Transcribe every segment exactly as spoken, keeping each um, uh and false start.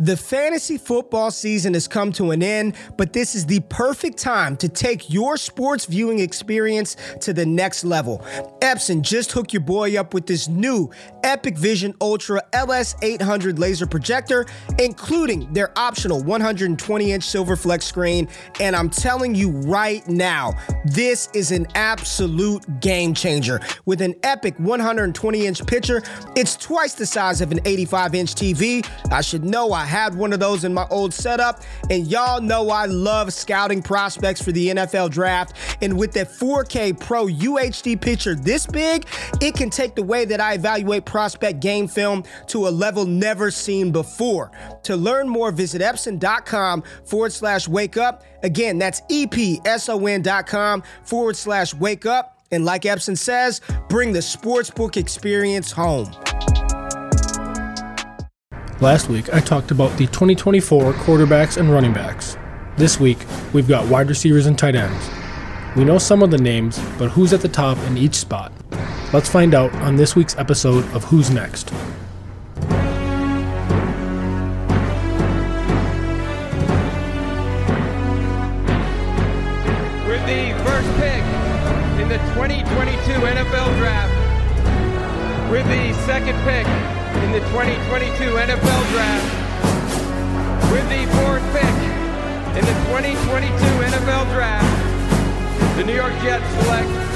The fantasy football season has come to an end, but this is the perfect time to take your sports viewing experience to the next level. Epson just hooked your boy up with this new Epic Vision Ultra L S eight hundred laser projector, including their optional one hundred twenty inch Silver Flex screen. And I'm telling you right now, this is an absolute game changer. With an epic one hundred twenty inch picture, it's twice the size of an eighty-five inch T V. I should know I had one of those in my old setup, and y'all know I love scouting prospects for the N F L draft, and with that four K Pro U H D picture this big, it can take the way that I evaluate prospect game film to a level never seen before. To learn more, visit Epson.com forward slash wake up. Again, that's E P S O N dot com forward slash wake up, and like Epson says, bring the sportsbook experience home. Last week, I talked about the twenty twenty-four quarterbacks and running backs. This week, we've got wide receivers and tight ends. We know some of the names, but who's at the top in each spot? Let's find out on this week's episode of Who's Next. With the first pick in the twenty twenty-two N F L Draft, with the second pick in the twenty twenty-two N F L Draft, with the fourth pick in the twenty twenty-two N F L Draft, the New York Jets select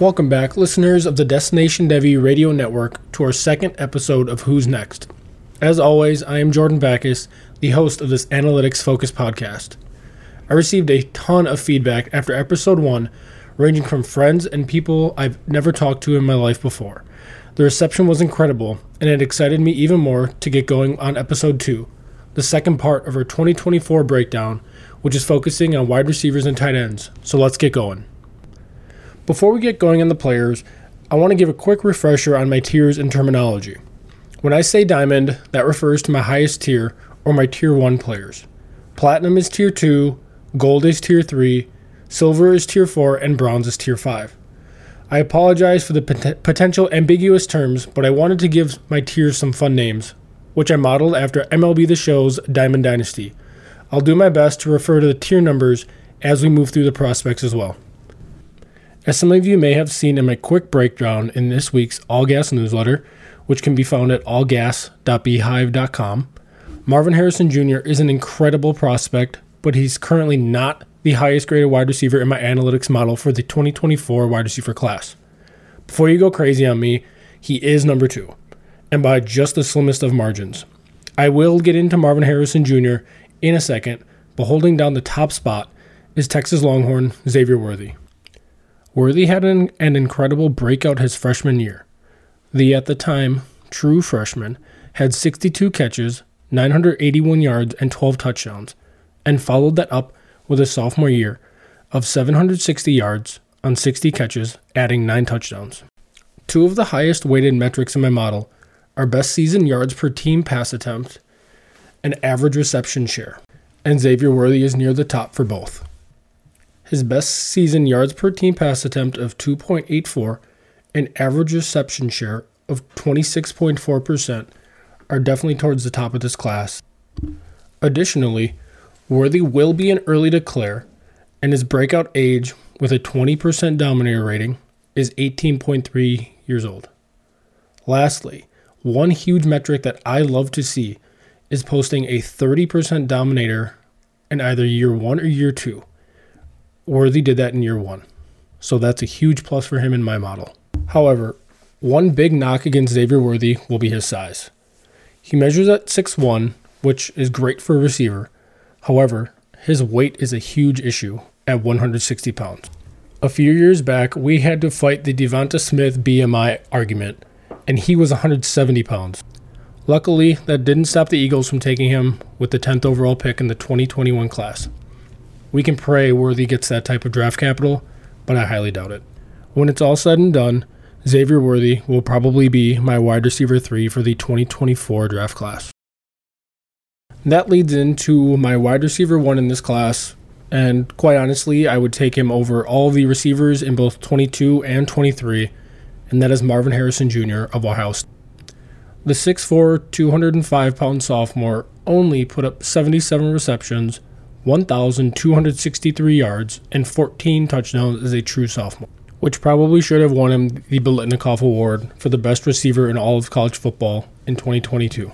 Welcome back, listeners of the Destination Devi Radio Network, to our second episode of Who's Next. As always, I am Jordan Backes, the host of this analytics-focused podcast. I received a ton of feedback after episode one, ranging from friends and people I've never talked to in my life before. The reception was incredible, and it excited me even more to get going on episode two, the second part of our twenty twenty-four breakdown, which is focusing on wide receivers and tight ends. So let's get going. Before we get going on the players, I want to give a quick refresher on my tiers and terminology. When I say diamond, that refers to my highest tier, or my tier one players. Platinum is tier two, gold is tier three, silver is tier four, and bronze is tier five. I apologize for the pot- potential ambiguous terms, but I wanted to give my tiers some fun names, which I modeled after M L B The Show's Diamond Dynasty. I'll do my best to refer to the tier numbers as we move through the prospects as well. As some of you may have seen in my quick breakdown in this week's All Gas Newsletter, which can be found at all gas dot beehive dot com, Marvin Harrison Junior is an incredible prospect, but he's currently not the highest graded wide receiver in my analytics model for the twenty twenty-four wide receiver class. Before you go crazy on me, he is number two, and by just the slimmest of margins. I will get into Marvin Harrison Junior in a second, but holding down the top spot is Texas Longhorn Xavier Worthy. Worthy had an, an incredible breakout his freshman year. The, at the time, true freshman had sixty-two catches, nine hundred eighty-one yards, and twelve touchdowns, and followed that up with a sophomore year of seven hundred sixty yards on sixty catches, adding nine touchdowns. Two of the highest weighted metrics in my model are best season yards per team pass attempt and average reception share, and Xavier Worthy is near the top for both. His best season yards per team pass attempt of two point eight four an average reception share of twenty-six point four percent are definitely towards the top of this class. Additionally, Worthy will be an early declare, and his breakout age with a twenty percent dominator rating is eighteen point three years old. Lastly, one huge metric that I love to see is posting a thirty percent dominator in either year one or year two. Worthy did that in year one, so that's a huge plus for him in my model. However, one big knock against Xavier Worthy will be his size. He measures at six one, which is great for a receiver. However, his weight is a huge issue at one hundred sixty pounds. A few years back, we had to fight the Devonta Smith B M I argument, and he was one hundred seventy pounds. Luckily, that didn't stop the Eagles from taking him with the tenth overall pick in the twenty twenty-one class. We can pray Worthy gets that type of draft capital, but I highly doubt it. When it's all said and done, Xavier Worthy will probably be my wide receiver three for the twenty twenty-four draft class. That leads into my wide receiver one in this class, and quite honestly, I would take him over all the receivers in both twenty-two and twenty-three, and that is Marvin Harrison Junior of Ohio State. The six foot four, two hundred five pound sophomore only put up seventy-seven receptions, one thousand two hundred sixty-three yards, and fourteen touchdowns as a true sophomore, which probably should have won him the Biletnikoff Award for the best receiver in all of college football in twenty twenty-two.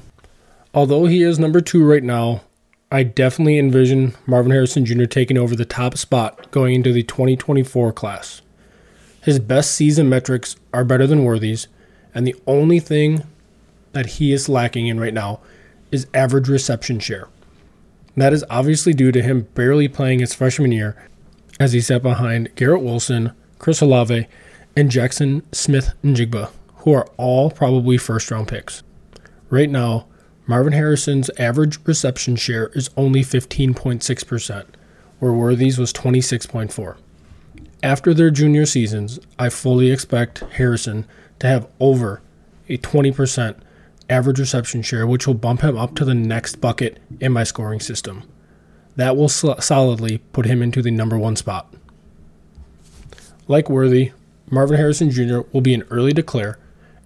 Although he is number two right now, I definitely envision Marvin Harrison Junior taking over the top spot going into the twenty twenty-four class. His best season metrics are better than Worthy's, and the only thing that he is lacking in right now is average reception share. That is obviously due to him barely playing his freshman year, as he sat behind Garrett Wilson, Chris Olave, and Jackson Smith-Njigba, who are all probably first-round picks. Right now, Marvin Harrison's average reception share is only fifteen point six percent, where Worthy's was twenty-six point four percent. After their junior seasons, I fully expect Harrison to have over a twenty percent average reception share, which will bump him up to the next bucket in my scoring system. That will sol- solidly put him into the number one spot. Like Worthy, Marvin Harrison Junior will be an early declare,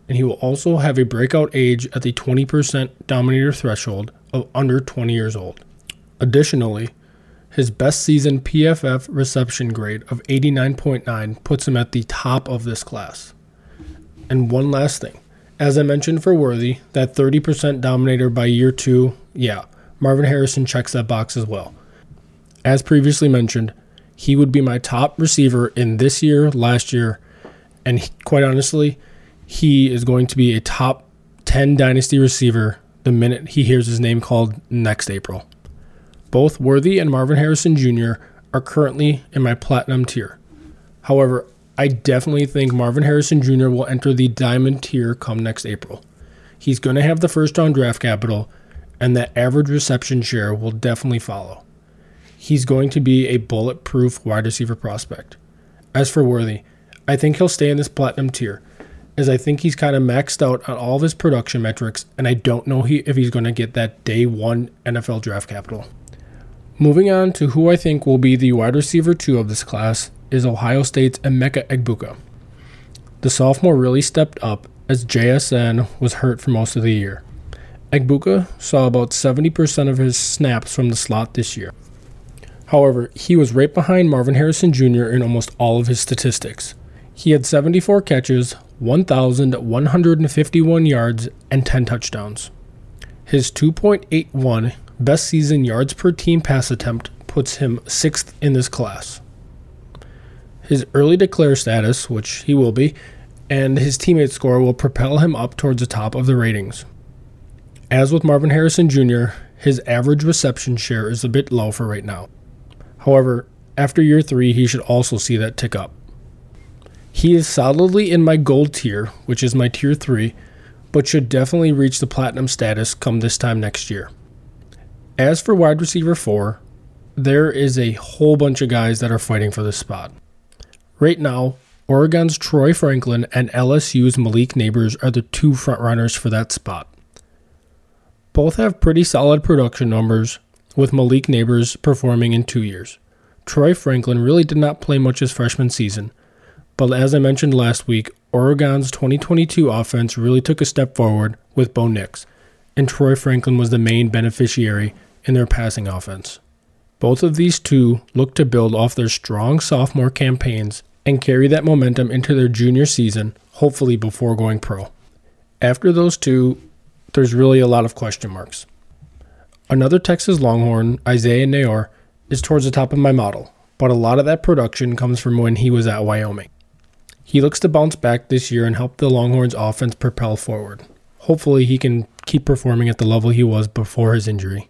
and he will also have a breakout age at the twenty percent dominator threshold of under twenty years old. Additionally, his best season P F F reception grade of eighty-nine point nine puts him at the top of this class. And one last thing. As I mentioned for Worthy, that thirty percent dominator by year two, yeah, Marvin Harrison checks that box as well. As previously mentioned, he would be my top receiver in this year, last year, and he, quite honestly, he is going to be a top ten dynasty receiver the minute he hears his name called next April. Both Worthy and Marvin Harrison Junior are currently in my platinum tier. However, I definitely think Marvin Harrison Junior will enter the diamond tier come next April. He's going to have the first round draft capital, and that average reception share will definitely follow. He's going to be a bulletproof wide receiver prospect. As for Worthy, I think he'll stay in this platinum tier, as I think he's kind of maxed out on all of his production metrics, and I don't know he, if he's going to get that day one N F L draft capital. Moving on to who I think will be the wide receiver two of this class is Ohio State's Emeka Egbuka. The sophomore really stepped up as J S N was hurt for most of the year. Egbuka saw about seventy percent of his snaps from the slot this year. However, he was right behind Marvin Harrison Junior in almost all of his statistics. He had seventy-four catches, one thousand one hundred fifty-one yards, and ten touchdowns. His two point eight one best season yards per team pass attempt puts him sixth in this class. His early declare status, which he will be, and his teammate score will propel him up towards the top of the ratings. As with Marvin Harrison Junior, his average reception share is a bit low for right now. However, after year three, he should also see that tick up. He is solidly in my gold tier, which is my tier three, but should definitely reach the platinum status come this time next year. As for wide receiver four, there is a whole bunch of guys that are fighting for this spot. Right now, Oregon's Troy Franklin and L S U's Malik Neighbors are the two frontrunners for that spot. Both have pretty solid production numbers, with Malik Neighbors performing in two years. Troy Franklin really did not play much his freshman season, but as I mentioned last week, Oregon's twenty twenty-two offense really took a step forward with Bo Nix, and Troy Franklin was the main beneficiary in their passing offense. Both of these two look to build off their strong sophomore campaigns and carry that momentum into their junior season, hopefully before going pro. After those two, there's really a lot of question marks. Another Texas Longhorn, Isaiah Naor, is towards the top of my model, but a lot of that production comes from when he was at Wyoming. He looks to bounce back this year and help the Longhorns' offense propel forward. Hopefully he can keep performing at the level he was before his injury.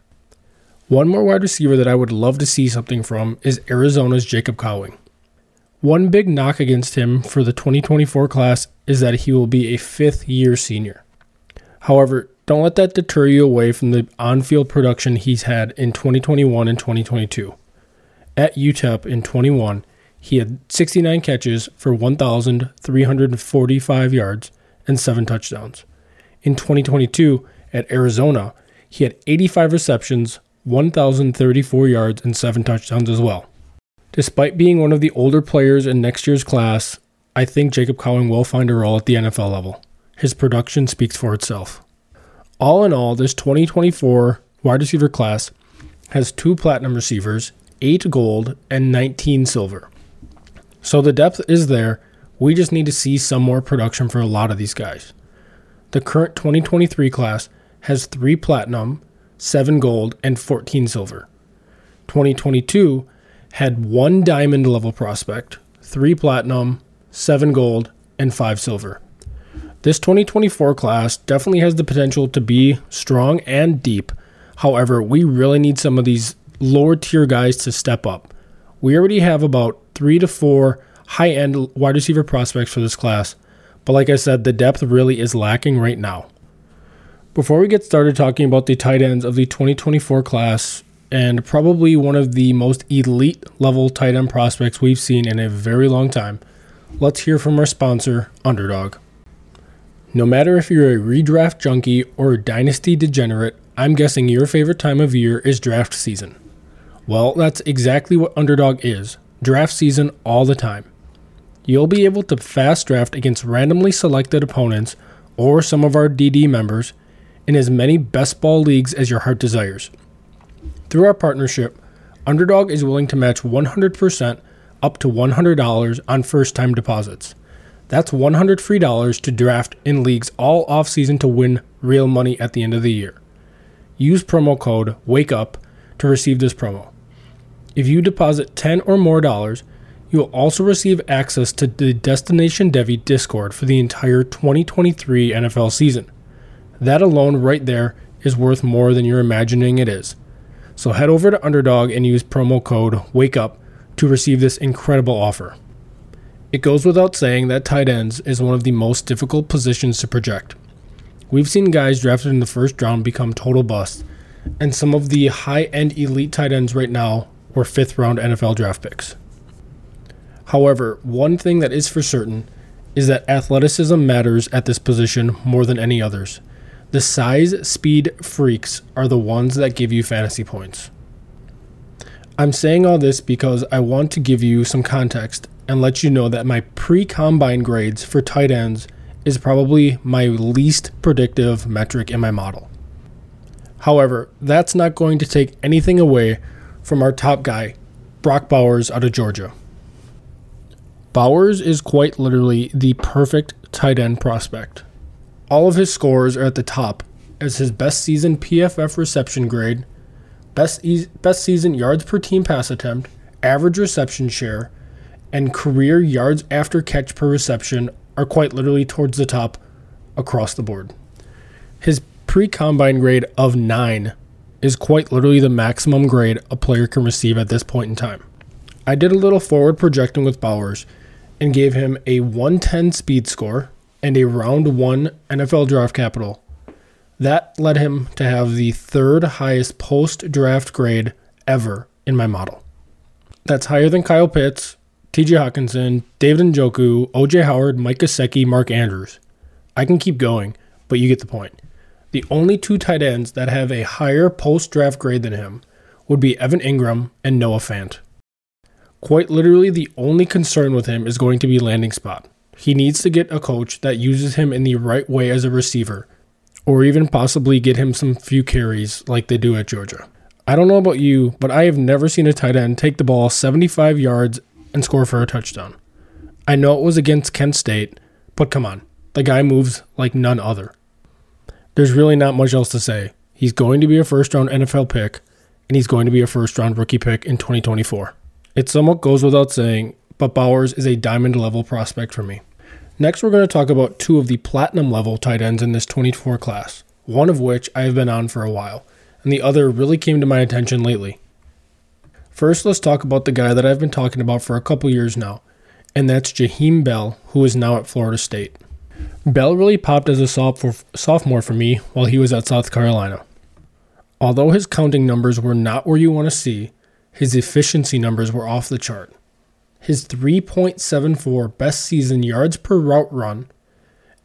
One more wide receiver that I would love to see something from is Arizona's Jacob Cowing. One big knock against him for the twenty twenty-four class is that he will be a fifth-year senior. However, don't let that deter you away from the on-field production he's had in twenty twenty-one and twenty twenty-two. At U T E P in twenty-one, he had sixty-nine catches for one thousand three hundred forty-five yards and seven touchdowns. In twenty twenty-two, at Arizona, he had eighty-five receptions, one thousand thirty-four yards, and seven touchdowns as well. Despite being one of the older players in next year's class, I think Jacob Cowing will find a role at the N F L level. His production speaks for itself. All in all, this twenty twenty-four wide receiver class has two platinum receivers, eight gold, and nineteen silver. So the depth is there. We just need to see some more production for a lot of these guys. The current twenty twenty-three class has three platinum, seven gold, and fourteen silver. twenty twenty-two had one diamond level prospect, three platinum, seven gold, and five silver. This twenty twenty-four class definitely has the potential to be strong and deep. However, we really need some of these lower tier guys to step up. We already have about three to four high-end wide receiver prospects for this class, but like I said, the depth really is lacking right now. Before we get started talking about the tight ends of the twenty twenty-four class, and probably one of the most elite level tight end prospects we've seen in a very long time, let's hear from our sponsor, Underdog. No matter if you're a redraft junkie or a dynasty degenerate, I'm guessing your favorite time of year is draft season. Well, that's exactly what Underdog is, draft season all the time. You'll be able to fast draft against randomly selected opponents or some of our D D members in as many best ball leagues as your heart desires. Through our partnership, Underdog is willing to match one hundred percent up to one hundred dollars on first-time deposits. That's one hundred free dollars to draft in leagues all off-season to win real money at the end of the year. Use promo code WAKEUP to receive this promo. If you deposit ten dollars or more dollars, you will also receive access to the Destination Devi Discord for the entire twenty twenty-three N F L season. That alone right there is worth more than you're imagining it is. So head over to Underdog and use promo code WAKEUP to receive this incredible offer. It goes without saying that tight ends is one of the most difficult positions to project. We've seen guys drafted in the first round become total busts, and some of the high-end elite tight ends right now were fifth-round N F L draft picks. However, one thing that is for certain is that athleticism matters at this position more than any others. The size, speed freaks are the ones that give you fantasy points. I'm saying all this because I want to give you some context and let you know that my pre-combine grades for tight ends is probably my least predictive metric in my model. However, that's not going to take anything away from our top guy, Brock Bowers out of Georgia. Bowers is quite literally the perfect tight end prospect. All of his scores are at the top, as his best season P F F reception grade, best e- best season yards per team pass attempt, average reception share, and career yards after catch per reception are quite literally towards the top across the board. His pre-combine grade of nine is quite literally the maximum grade a player can receive at this point in time. I did a little forward projecting with Bowers and gave him a one ten speed score and a round one N F L draft capital. That led him to have the third highest post-draft grade ever in my model. That's higher than Kyle Pitts, T J Hawkinson, David Njoku, O J Howard, Mike Gesicki, Mark Andrews. I can keep going, but you get the point. The only two tight ends that have a higher post-draft grade than him would be Evan Ingram and Noah Fant. Quite literally, the only concern with him is going to be landing spot. He needs to get a coach that uses him in the right way as a receiver, or even possibly get him some few carries like they do at Georgia. I don't know about you, but I have never seen a tight end take the ball seventy-five yards and score for a touchdown. I know it was against Kent State, but come on, the guy moves like none other. There's really not much else to say. He's going to be a first-round N F L pick, and he's going to be a first-round rookie pick in twenty twenty-four. It somewhat goes without saying, but Bowers is a diamond-level prospect for me. Next, we're going to talk about two of the platinum-level tight ends in this twenty-four class, one of which I have been on for a while, and the other really came to my attention lately. First, let's talk about the guy that I've been talking about for a couple years now, and that's Jaheim Bell, who is now at Florida State. Bell really popped as a sophomore for me while he was at South Carolina. Although his counting numbers were not where you want to see, his efficiency numbers were off the chart. His three point seven four best season yards per route run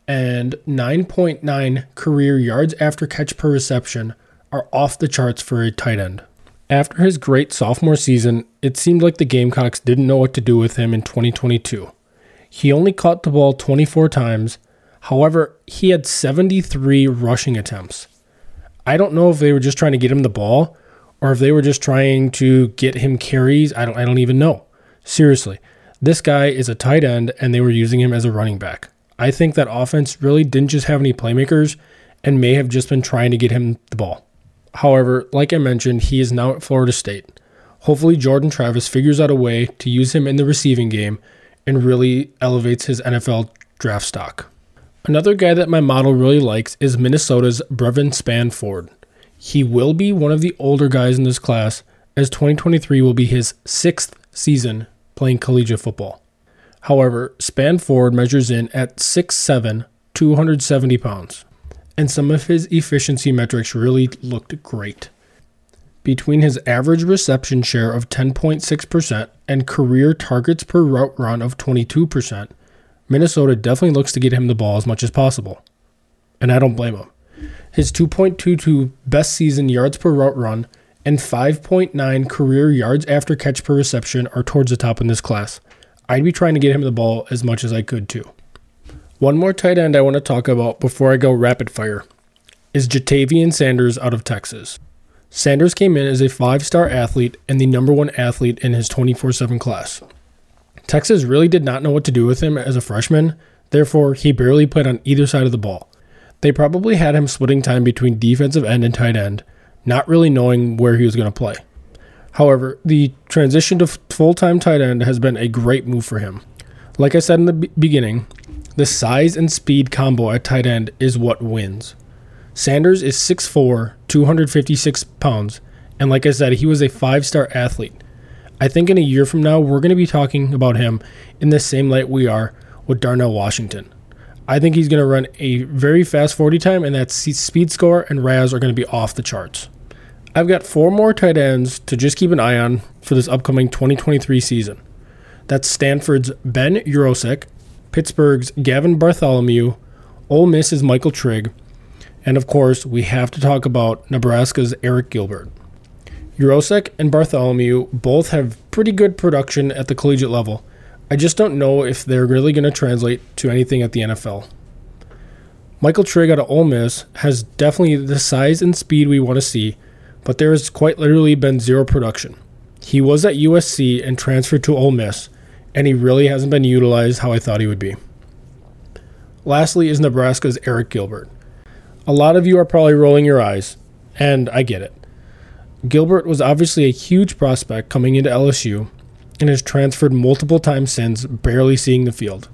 and nine point nine career yards after catch per reception are off the charts for a tight end. After his great sophomore season, it seemed like the Gamecocks didn't know what to do with him in twenty twenty-two. He only caught the ball twenty-four times, however, he had seventy-three rushing attempts. I don't know if they were just trying to get him the ball or if they were just trying to get him carries. I don't I don't even know. Seriously, this guy is a tight end and they were using him as a running back. I think that offense really didn't just have any playmakers and may have just been trying to get him the ball. However, like I mentioned, he is now at Florida State. Hopefully Jordan Travis figures out a way to use him in the receiving game and really elevates his N F L draft stock. Another guy that my model really likes is Minnesota's Brevin Spanford. He will be one of the older guys in this class, as twenty twenty-three will be his sixth season playing collegiate football. However, Spanford measures in at six foot seven, two hundred seventy pounds, and some of his efficiency metrics really looked great. Between his average reception share of ten point six percent and career targets per route run of twenty-two percent, Minnesota definitely looks to get him the ball as much as possible, and I don't blame him. His two point two two best season yards per route run and five point nine career yards after catch per reception are towards the top in this class. I'd be trying to get him the ball as much as I could too. One more tight end I want to talk about before I go rapid fire is Jatavian Sanders out of Texas. Sanders came in as a five-star athlete and the number one athlete in his twenty-four seven class. Texas really did not know what to do with him as a freshman, therefore he barely played on either side of the ball. They probably had him splitting time between defensive end and tight end, not really knowing where he was going to play. However, the transition to full-time tight end has been a great move for him. Like I said in the be- beginning, the size and speed combo at tight end is what wins. Sanders is six foot four, two hundred fifty-six pounds, and like I said, he was a five-star athlete. I think in a year from now, we're going to be talking about him in the same light we are with Darnell Washington. I think he's going to run a very fast forty time, and that speed score and R A S are going to be off the charts. I've got four more tight ends to just keep an eye on for this upcoming twenty twenty-three season. That's Stanford's Ben Urosek, Pittsburgh's Gavin Bartholomew, Ole Miss's Michael Trigg, and of course, we have to talk about Nebraska's Eric Gilbert. Urosek and Bartholomew both have pretty good production at the collegiate level. I just don't know if they're really going to translate to anything at the N F L. Michael Trigg out of Ole Miss has definitely the size and speed we want to see, but there has quite literally been zero production. He was at U S C and transferred to Ole Miss, and he really hasn't been utilized how I thought he would be. Lastly is Nebraska's Eric Gilbert. A lot of you are probably rolling your eyes, and I get it. Gilbert was obviously a huge prospect coming into L S U and has transferred multiple times since, barely seeing the field.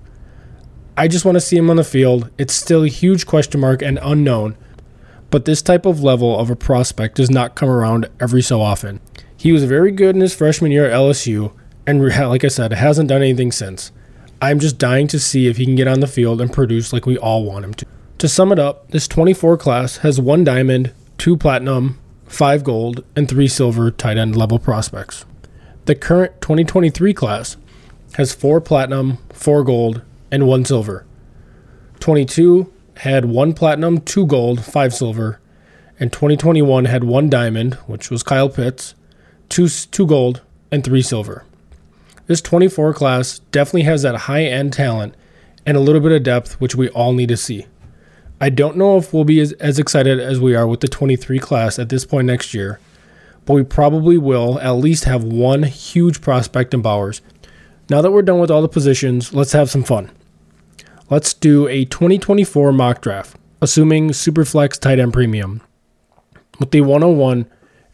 I just want to see him on the field. It's still a huge question mark and unknown, but this type of level of a prospect does not come around every so often. He was very good in his freshman year at L S U and, like I said, hasn't done anything since. I'm just dying to see if he can get on the field and produce like we all want him to. To sum it up, this twenty-four class has one diamond, two platinum, five gold, and three silver tight end level prospects. The current twenty twenty-three class has four platinum, four gold, and one silver. twenty-two had one platinum, two gold, five silver, and twenty twenty-one had one diamond, which was Kyle Pitts, two, two gold, and three silver. This twenty-four class definitely has that high-end talent and a little bit of depth, which we all need to see. I don't know if we'll be as, as excited as we are with the twenty-three class at this point next year, but we probably will at least have one huge prospect in Bowers. Now that we're done with all the positions, let's have some fun. Let's do a twenty twenty-four mock draft, assuming Superflex tight end premium, with the one oh one,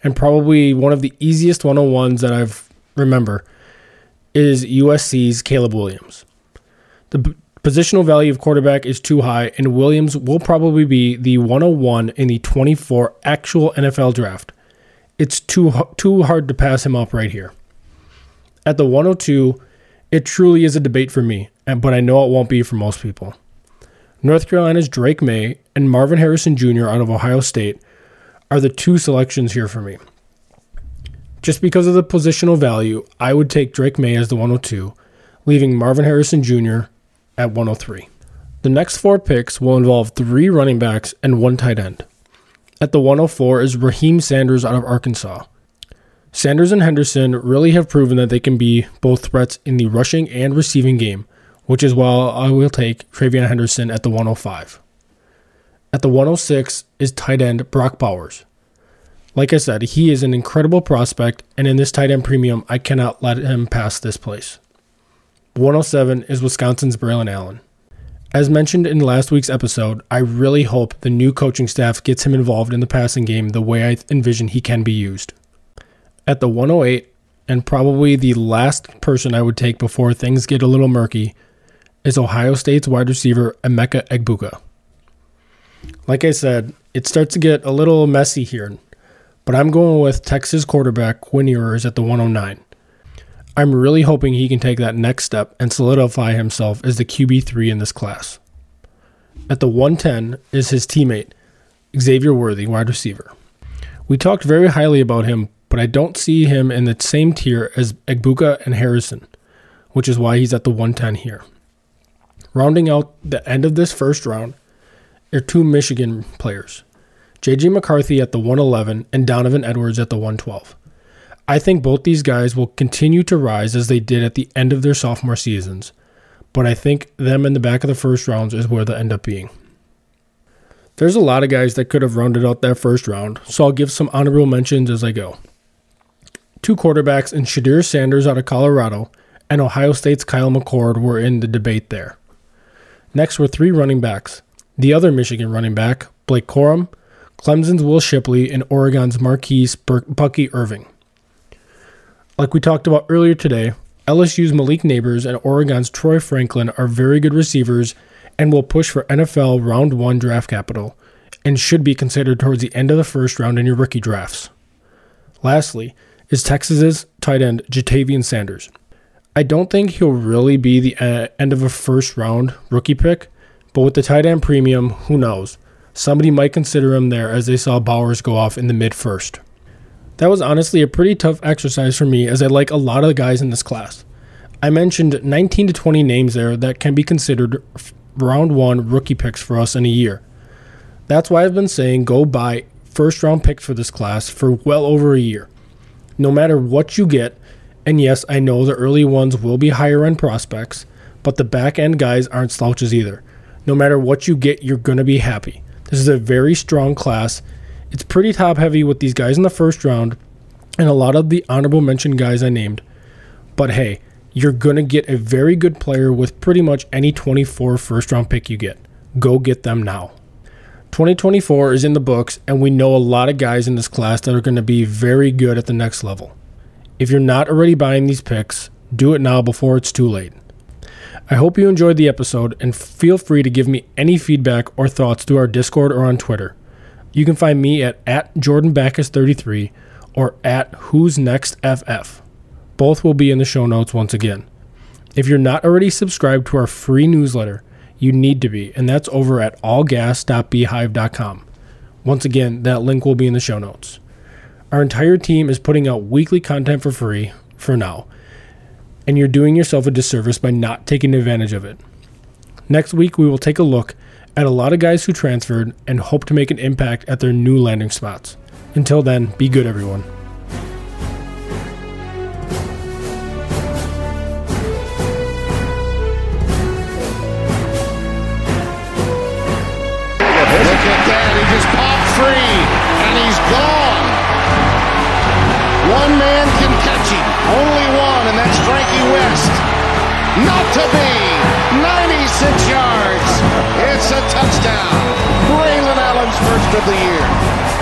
and probably one of the easiest one oh ones that I've remember is U S C's Caleb Williams. The b- positional value of quarterback is too high, and Williams will probably be the one oh one in the twenty-four actual N F L draft. It's too too hard to pass him up right here. At the one oh two, it truly is a debate for me, but I know it won't be for most people. North Carolina's Drake May and Marvin Harrison Junior out of Ohio State are the two selections here for me. Just because of the positional value, I would take Drake May as the one oh two, leaving Marvin Harrison Junior at one oh three. The next four picks will involve three running backs and one tight end. At the one oh four is Raheem Sanders out of Arkansas. Sanders and Henderson really have proven that they can be both threats in the rushing and receiving game, which is why I will take Travion Henderson at the one oh five. At the one oh six is tight end Brock Bowers. Like I said, he is an incredible prospect, and in this tight end premium, I cannot let him pass this place. one oh seven is Wisconsin's Braylon Allen. As mentioned in last week's episode, I really hope the new coaching staff gets him involved in the passing game the way I envision he can be used. At the one oh eight, and probably the last person I would take before things get a little murky, is Ohio State's wide receiver Emeka Egbuka. Like I said, it starts to get a little messy here, but I'm going with Texas quarterback Quinn Ewers at the one oh nine. I'm really hoping he can take that next step and solidify himself as the Q B three in this class. At the one ten is his teammate, Xavier Worthy, wide receiver. We talked very highly about him, but I don't see him in the same tier as Egbuka and Harrison, which is why he's at the one ten here. Rounding out the end of this first round are two Michigan players, J J McCarthy at the one eleven and Donovan Edwards at the one twelve. I think both these guys will continue to rise as they did at the end of their sophomore seasons, but I think them in the back of the first rounds is where they'll end up being. There's a lot of guys that could have rounded out that first round, so I'll give some honorable mentions as I go. Two quarterbacks in Shedeur Sanders out of Colorado and Ohio State's Kyle McCord were in the debate there. Next were three running backs. The other Michigan running back, Blake Corum, Clemson's Will Shipley, and Oregon's Marquise Bucky Irving. Like we talked about earlier today, L S U's Malik Neighbors and Oregon's Troy Franklin are very good receivers and will push for N F L round one draft capital and should be considered towards the end of the first round in your rookie drafts. Lastly is Texas's tight end Jatavian Sanders. I don't think he'll really be the uh, end of a first round rookie pick, but with the tight end premium, who knows? Somebody might consider him there as they saw Bowers go off in the mid-first. That was honestly a pretty tough exercise for me as I like a lot of the guys in this class. I mentioned nineteen to twenty names there that can be considered round one rookie picks for us in a year. That's why I've been saying go buy first round picks for this class for well over a year. No matter what you get, and yes, I know the early ones will be higher end prospects, but the back end guys aren't slouches either. No matter what you get, you're going to be happy. This is a very strong class. It's pretty top heavy with these guys in the first round and a lot of the honorable mention guys I named. But hey, you're going to get a very good player with pretty much any twenty-four first round pick you get. Go get them now. twenty twenty-four is in the books, and we know a lot of guys in this class that are going to be very good at the next level. If you're not already buying these picks, do it now before it's too late. I hope you enjoyed the episode, and feel free to give me any feedback or thoughts through our Discord or on Twitter. You can find me at, at Jordan Backes thirty-three or at Who's Next F F. Both will be in the show notes once again. If you're not already subscribed to our free newsletter, you need to be, and that's over at all gas dot beehive dot com. Once again, that link will be in the show notes. Our entire team is putting out weekly content for free for now, and you're doing yourself a disservice by not taking advantage of it. Next week, we will take a look at a lot of guys who transferred and hope to make an impact at their new landing spots. Until then, be good, everyone. Not to be. ninety-six yards. It's a touchdown. Braylon Allen's first of the year.